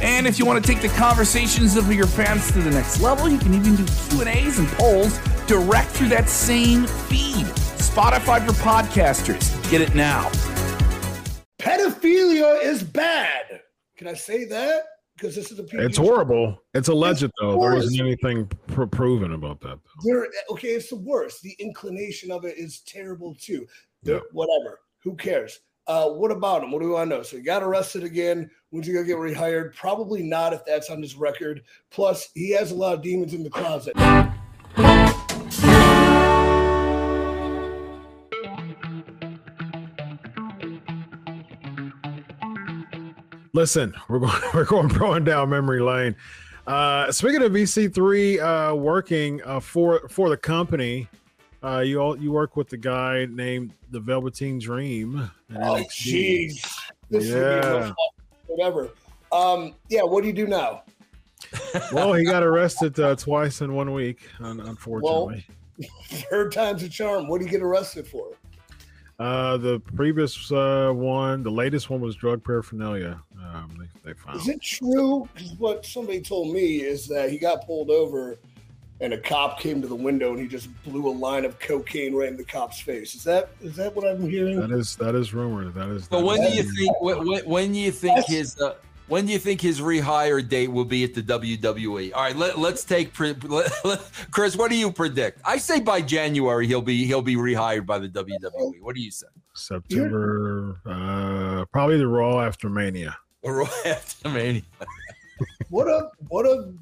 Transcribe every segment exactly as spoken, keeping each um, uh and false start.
And if you want to take the conversations of your fans to the next level, you can even do Q and A's and polls direct through that same feed. Spotify for Podcasters. Get it now. Pedophilia is bad. Can I say that? Because this is a P- It's horrible. It's alleged, it's though. There isn't anything pr- proven about that, though. There, okay, it's the worst. The inclination of it is terrible, too. Yep. Whatever. Who cares? Uh, what about him? What do I know? So he got arrested again. When's he going to get rehired? Probably not if that's on his record. Plus, he has a lot of demons in the closet. Listen, we're going we're going going down memory lane. Uh, speaking of E C three uh, working uh, for for the company, Uh, you all you work with the guy named The Velveteen Dream. Oh, jeez. This yeah. Whatever. Um, yeah, what do you do now? Well, he got arrested uh, twice in one week, unfortunately. Well, third time's a charm. What did he get arrested for? Uh, the previous uh, one, the latest one was drug paraphernalia. Um, they, they found. Is it true? What somebody told me is that he got pulled over and a cop came to the window and he just blew a line of cocaine right in the cop's face. Is that is that what I'm hearing? That is that is rumored. That is. But when do you think when, when do you think his uh, when do you think his rehire date will be at the W W E? All right, let, let's take pre, let, let, Chris. What do you predict? I say by January he'll be he'll be rehired by the W W E. What do you say? September, uh, probably the Raw after Mania. The Raw after Mania. What a what a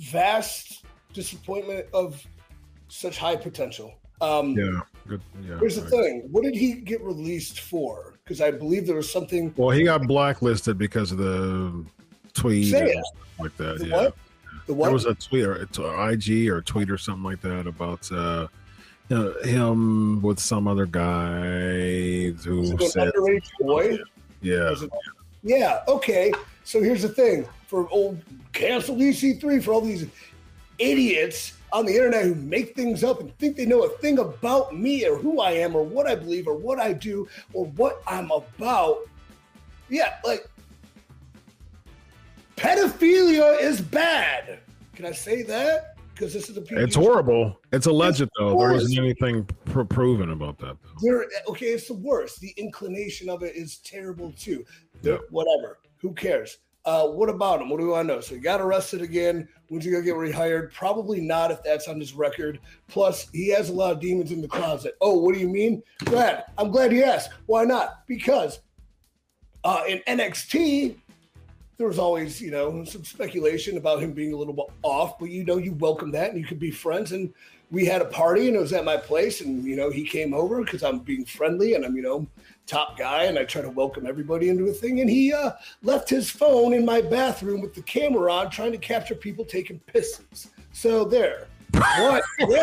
vast disappointment of such high potential. Um, yeah, good. Yeah, here's the right. thing. What did he get released for? Because I believe there was something. Well, he got blacklisted because of the tweet like that. The yeah, what? The what? There was a tweet, or I G, or a tweet, or something like that about uh, you know, him with some other guy who was it said, an underage boy. Yeah. Yeah. yeah. Okay. So here's the thing. For old cancel E C three for all these idiots on the internet who make things up and think they know a thing about me or who I am or what I believe or what I do or what I'm about. Yeah, like, pedophilia is bad. Can I say that? Because this is a P G. It's horrible. It's alleged, it's though. Worse. There isn't anything pr- proven about that, though. There, okay, it's the worst. The inclination of it is terrible, too. Yep. Whatever. Who cares? Uh, what about him? What do I know? So he got arrested again. When's he going to get rehired? Probably not if that's on his record. Plus, he has a lot of demons in the closet. Oh, what do you mean? Glad. I'm glad he asked. Why not? Because uh, in N X T, there was always, you know, some speculation about him being a little bit off. But, you know, you welcome that and you could be friends. And we had a party and it was at my place. And, you know, he came over because I'm being friendly and I'm, you know, top guy, and I try to welcome everybody into a thing, and he uh, left his phone in my bathroom with the camera on, trying to capture people taking pisses. So there. What? Yeah. Wait,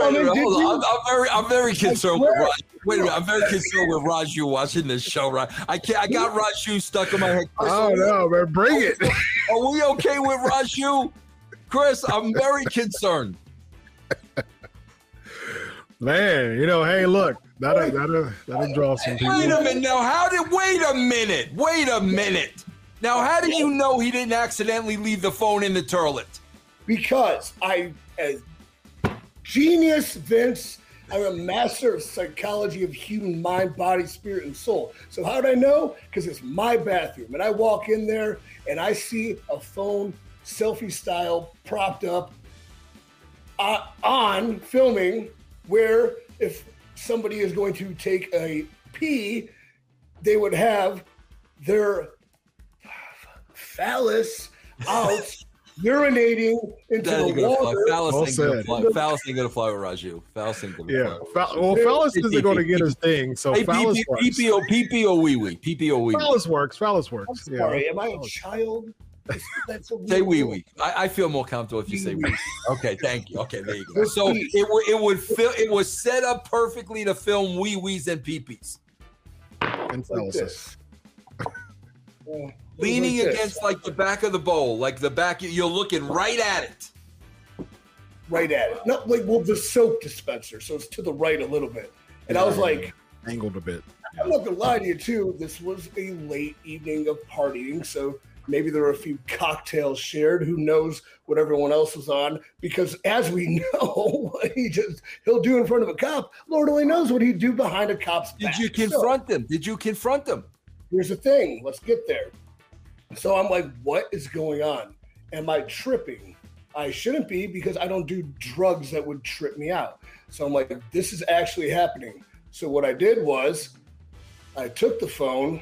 I mean, hold on. I'm, I'm very, I'm very concerned with Raju. Wait a minute, I'm very concerned with Raju watching this show. Right? I can't. I got Raju stuck in my head. Oh no, man, bring it. Are we okay with Raju, Chris? I'm very concerned. Man, you know, hey, look. That'll, that'll, that'll draw some people. Wait a minute now. How did? Wait a minute. Wait a minute. Now, how do you know he didn't accidentally leave the phone in the toilet? Because I, as genius Vince, I'm a master of psychology of human mind, body, spirit, and soul. So how did I know? Because it's my bathroom, and I walk in there and I see a phone, selfie style, propped up, uh, on filming, where if somebody is going to take a pee, they would have their phallus out, urinating into that the water. Phallus well ain't going to fly. Phallus ain't going to fly with Raju. Phallus ain't going to yeah. fly. Yeah. Well, phallus isn't going to get his thing, so hey, phallus works. P P O wee wee. Phallus works. Phallus works. I'm sorry. Am I a child? That's a say wee wee. I, I feel more comfortable if you say wee. Okay, thank you. Okay, there you go. So it it would feel it was set up perfectly to film wee wees and pee pees. Analysis. Yeah. Leaning like against this. like the back of the bowl, like the back. You're looking right at it. Right at it. No, like well, the soap dispenser, so it's to the right a little bit. And yeah, I was yeah, like, angled a bit. I'm not gonna lie to you too. This was a late evening of partying, so maybe there were a few cocktails shared. Who knows what everyone else was on? Because as we know, he just he'll do in front of a cop. Lord only knows what he'd do behind a cop's back. Did you confront so, them? Did you confront them? Here's the thing. Let's get there. So I'm like, what is going on? Am I tripping? I shouldn't be because I don't do drugs that would trip me out. So I'm like, this is actually happening. So what I did was I took the phone,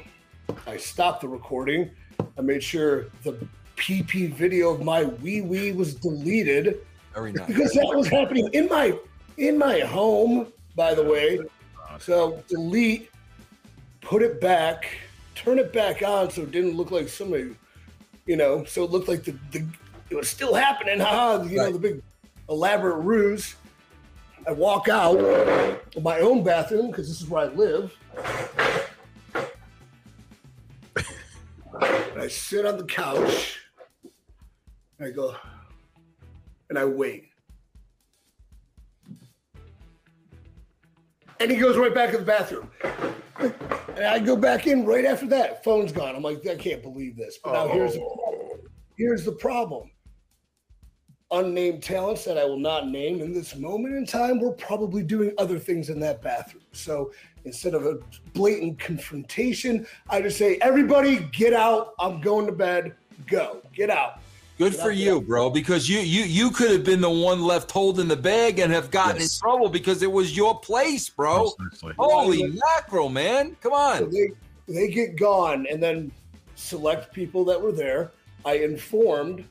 I stopped the recording, I made sure the P P video of my wee wee was deleted. Very nice. Because that was happening in my in my home, by the way. So delete, put it back, turn it back on so it didn't look like somebody, you know, so it looked like the, the it was still happening, haha, you right. know, the big elaborate ruse. I walk out of my own bathroom because this is where I live. And I sit on the couch and I go, and I wait. And he goes right back to the bathroom. And I go back in right after that. Phone's gone. I'm like, I can't believe this. But now oh. here's, the problem. here's the problem. Unnamed talents that I will not name in this moment in time were probably doing other things in that bathroom. So instead of a blatant confrontation, I just say, everybody get out. I'm going to bed. Go. Get out. Good for you, bro, because you you you could have been the one left holding the bag and have gotten yes. in trouble because it was your place, bro. Absolutely. Holy yeah. mackerel, man. Come on. So they, they get gone and then select people that were there. I informed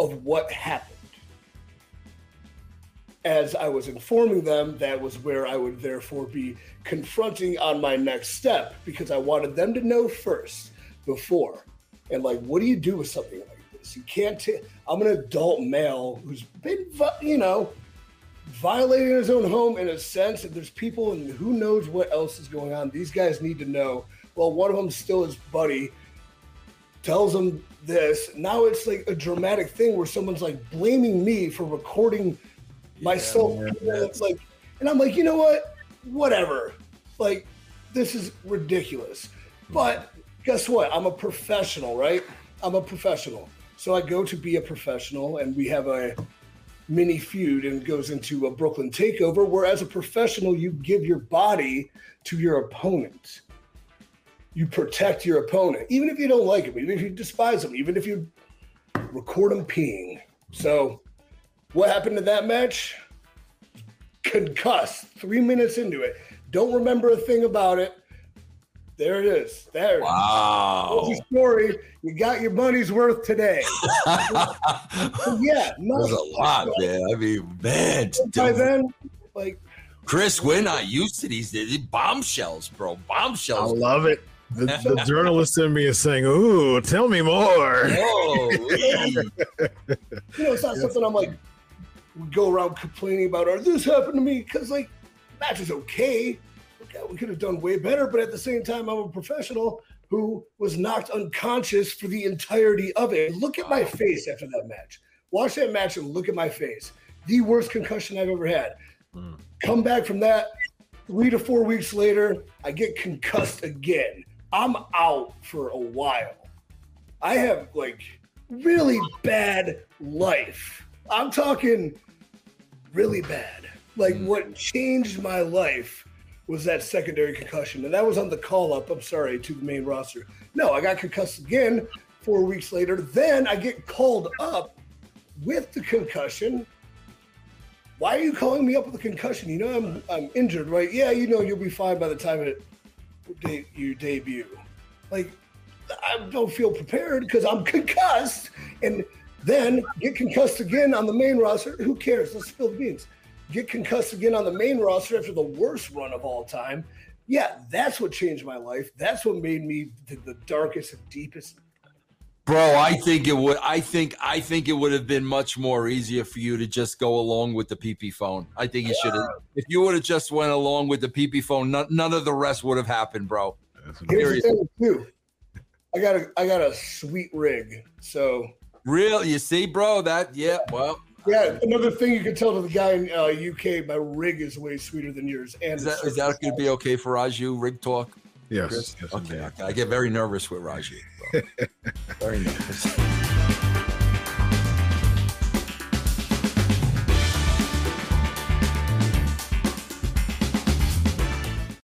of what happened. As I was informing them, that was where I would therefore be confronting on my next step because I wanted them to know first before. And like, what do you do with something like You can't. T- I'm an adult male who's been, you know, violating his own home in a sense. If there's people and who knows what else is going on, these guys need to know. Well, one of them still his buddy tells him this. Now it's like a dramatic thing where someone's like blaming me for recording yeah, myself. Man, and it's like, and I'm like, you know what? Whatever. Like, this is ridiculous. But guess what? I'm a professional, right? I'm a professional. So I go to be a professional, and we have a mini feud, and it goes into a Brooklyn Takeover, where as a professional, you give your body to your opponent. You protect your opponent, even if you don't like him, even if you despise him, even if you record him peeing. So what happened to that match? Concussed, three minutes into it. Don't remember a thing about it. There it is. There. Wow. That's your story. You got your money's worth today. So, yeah. There's a lot, so, man. I mean, man. By then, like, Chris, we're not used to these, these bombshells, bro. Bombshells. I love it. The, the journalist in me is saying, ooh, tell me more. Oh, you know, it's not something I'm like, we go around complaining about, or this happened to me, because, like, match is okay. Yeah, we could have done way better, but at the same time, I'm a professional who was knocked unconscious for the entirety of it. Look at my face after that match. Watch that match and look at my face. The worst concussion I've ever had. Mm. Come back from that three to four weeks later, I get concussed again. I'm out for a while. I have, like, really bad life. I'm talking really bad. Like, mm. what changed my life was that secondary concussion. And that was on the call-up, I'm sorry, to the main roster. No, I got concussed again four weeks later. Then I get called up with the concussion. Why are you calling me up with a concussion? You know I'm I'm injured, right? Yeah, you know you'll be fine by the time it de- you debut. Like, I don't feel prepared because I'm concussed. And then get concussed again on the main roster. Who cares? Let's spill the beans. Get concussed again on the main roster after the worst run of all time. Yeah, that's what changed my life. That's what made me the, the darkest and deepest Bro, I think it would. I think I think it would have been much more easier for you to just go along with the P P phone. I think you should have. If you would have just went along with the P P phone, none, none of the rest would have happened, bro. Here's the thing too. I got a I got a sweet rig. So real, you see, bro. That yeah. Well, yeah. Another thing you can tell to the guy in uh, U K, my rig is way sweeter than yours. And is that is that going to be okay for Raju? Rig talk. Yes. yes okay. okay. I get very nervous with Raju. Very nervous.